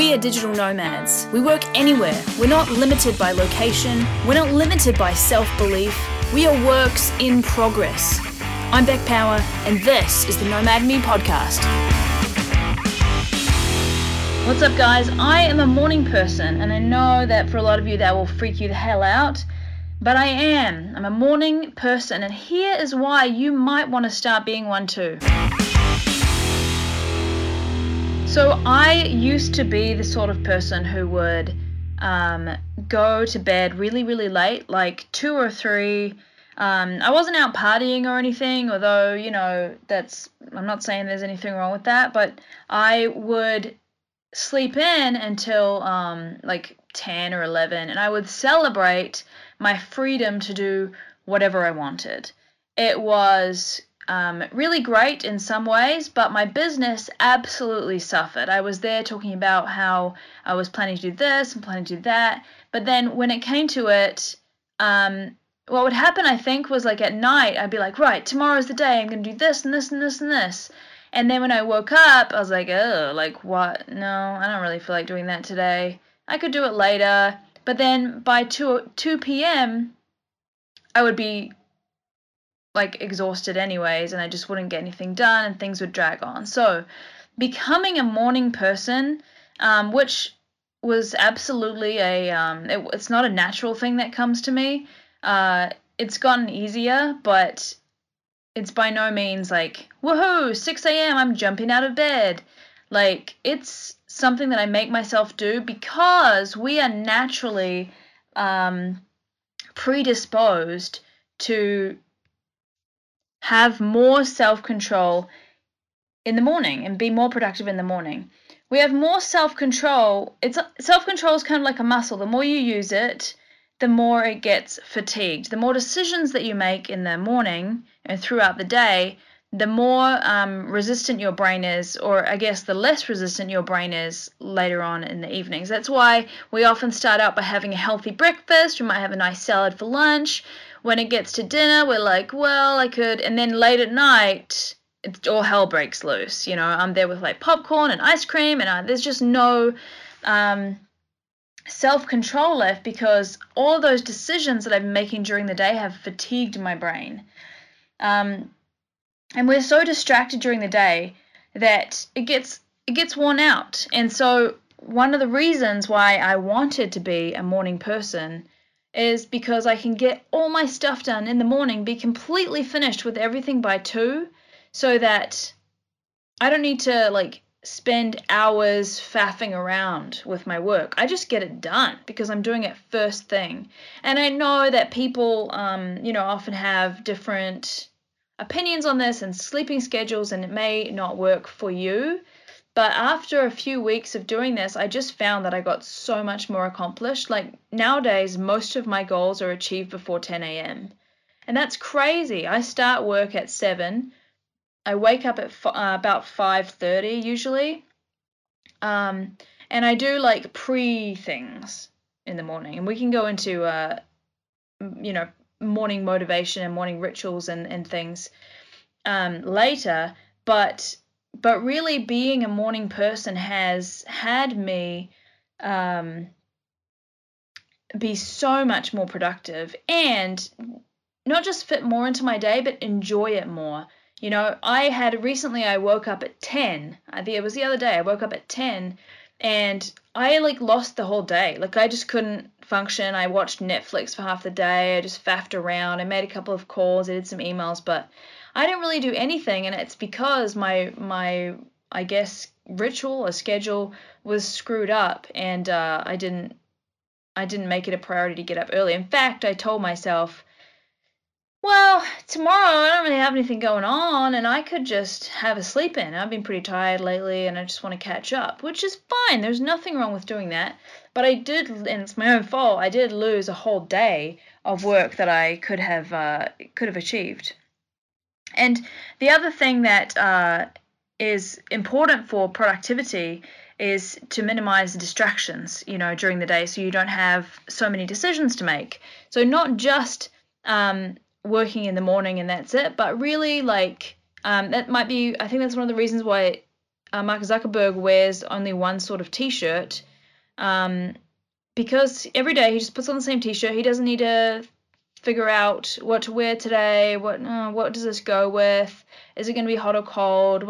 We are digital nomads. We work anywhere. We're not limited by location. We're not limited by self-belief. We are works in progress. I'm Beck Power, and this is the Nomad Me Podcast. What's up, guys? I am a morning person, and I know that for a lot of you that will freak you the hell out, but I am. I'm a morning person, and here is why you might want to start being one too. So I used to be the sort of person who would go to bed really, really late, like 2 or 3. I wasn't out partying or anything, although, you know, I'm not saying there's anything wrong with that, but I would sleep in until like 10 or 11, and I would celebrate my freedom to do whatever I wanted. It was really great in some ways, but my business absolutely suffered. I was there talking about how I was planning to do this and planning to do that. But then when it came to it, what would happen, I think, was like at night, I'd be like, right, tomorrow's the day. I'm going to do this and this and this and this. And then when I woke up, I was like, oh, like what? No, I don't really feel like doing that today. I could do it later. But then by 2 p.m., I would be like exhausted anyways, and I just wouldn't get anything done, and things would drag on. So becoming a morning person, which was absolutely it's not a natural thing that comes to me. It's gotten easier, but it's by no means like, woohoo, 6 a.m., I'm jumping out of bed. Like, it's something that I make myself do because we are naturally predisposed to have more self-control in the morning and be more productive in the morning. We have more self-control. Self-control is kind of like a muscle. The more you use it, the more it gets fatigued. The more decisions that you make in the morning and throughout the day, the more resistant your brain is, or I guess the less resistant your brain is later on in the evenings. That's why we often start out by having a healthy breakfast. We might have a nice salad for lunch. When it gets to dinner, we're like, well, I could. And then late at night, all hell breaks loose. You know, I'm there with like popcorn and ice cream, and there's just no self-control left because all those decisions that I've been making during the day have fatigued my brain. And we're so distracted during the day that it gets worn out. And so one of the reasons why I wanted to be a morning person is because I can get all my stuff done in the morning, be completely finished with everything by 2, so that I don't need to like spend hours faffing around with my work. I just get it done because I'm doing it first thing. And I know that people, you know, often have different opinions on this and sleeping schedules, and it may not work for you. But after a few weeks of doing this, I just found that I got so much more accomplished. Like nowadays, most of my goals are achieved before 10 a.m. And that's crazy. I start work at 7. I wake up at about 5:30 usually. And I do like pre-things in the morning. And we can go into, you know, morning motivation and morning rituals and things later. But really being a morning person has had me be so much more productive and not just fit more into my day, but enjoy it more. You know, I woke up at 10. It was the other day. I woke up at 10 and I like lost the whole day. Like I just couldn't function. I watched Netflix for half the day. I just faffed around. I made a couple of calls. I did some emails, but I didn't really do anything, and it's because my I guess ritual or schedule was screwed up, and I didn't make it a priority to get up early. In fact, I told myself, well, tomorrow I don't really have anything going on, and I could just have a sleep in. I've been pretty tired lately, and I just want to catch up, which is fine. There's nothing wrong with doing that, but I did, and it's my own fault. I did lose a whole day of work that I could have achieved. And the other thing that is important for productivity is to minimize the distractions, you know, during the day, so you don't have so many decisions to make. So not just working in the morning and that's it, but really like that might be, I think that's one of the reasons why Mark Zuckerberg wears only one sort of T-shirt, because every day he just puts on the same T-shirt. He doesn't need to figure out what to wear today, what does this go with, is it going to be hot or cold,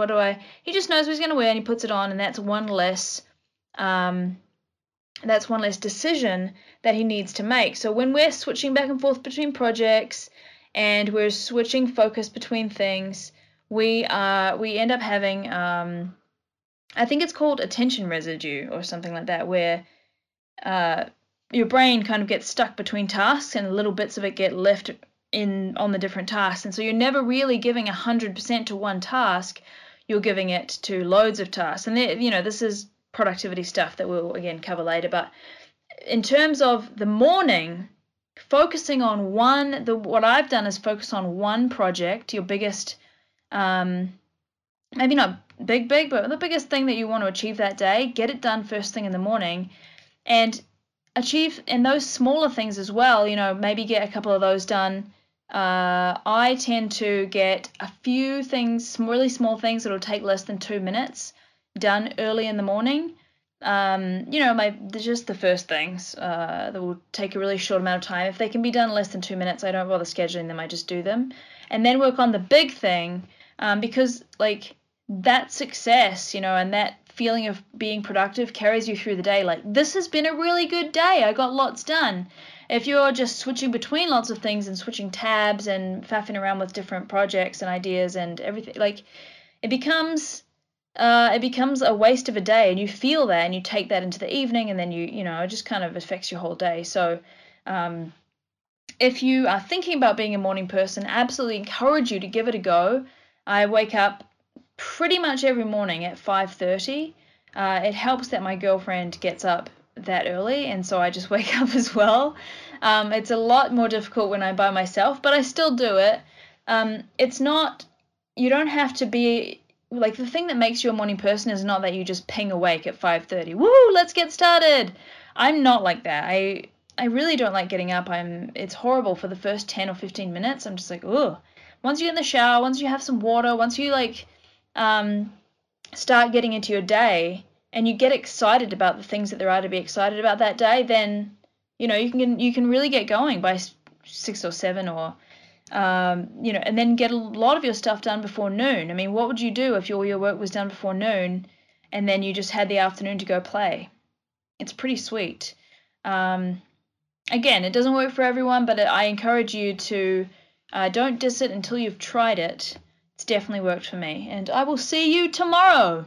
he just knows what he's going to wear and he puts it on, and that's one less decision that he needs to make. So when we're switching back and forth between projects and we're switching focus between things, we end up having, I think it's called attention residue or something like that, where your brain kind of gets stuck between tasks and little bits of it get left in on the different tasks. And so you're never really giving 100% to one task. You're giving it to loads of tasks. And, this is productivity stuff that we'll, again, cover later. But in terms of the morning, focusing on what I've done is focus on one project, your biggest, maybe not big, but the biggest thing that you want to achieve that day, get it done first thing in the morning. And achieve in those smaller things as well, maybe get a couple of those done. I tend to get a few things, some really small things that'll take less than 2 minutes done early in the morning. Just the first things that will take a really short amount of time. If they can be done less than 2 minutes, I don't bother scheduling them, I just do them. And then work on the big thing, because that success, and that feeling of being productive carries you through the day. This has been a really good day. I got lots done. If you're just switching between lots of things and switching tabs and faffing around with different projects and ideas and everything, it becomes a waste of a day, and you feel that, and you take that into the evening, and then it just kind of affects your whole day. So if you are thinking about being a morning person, absolutely encourage you to give it a go. I wake up pretty much every morning at 5:30. It helps that my girlfriend gets up that early, and so I just wake up as well. It's a lot more difficult when I'm by myself, but I still do it. You don't have to be, the thing that makes you a morning person is not that you just ping awake at 5:30. Woo, let's get started. I'm not like that. I really don't like getting up. It's horrible for the first 10 or 15 minutes. I'm just ooh. Once you're in the shower, once you have some water, once you start getting into your day and you get excited about the things that there are to be excited about that day, then you can really get going by 6 or 7 or and then get a lot of your stuff done before noon. What would you do if all your work was done before noon and then you just had the afternoon to go play? It's pretty sweet. Again, it doesn't work for everyone, but I encourage you to don't diss it until you've tried it. It's definitely worked for me, and I will see you tomorrow.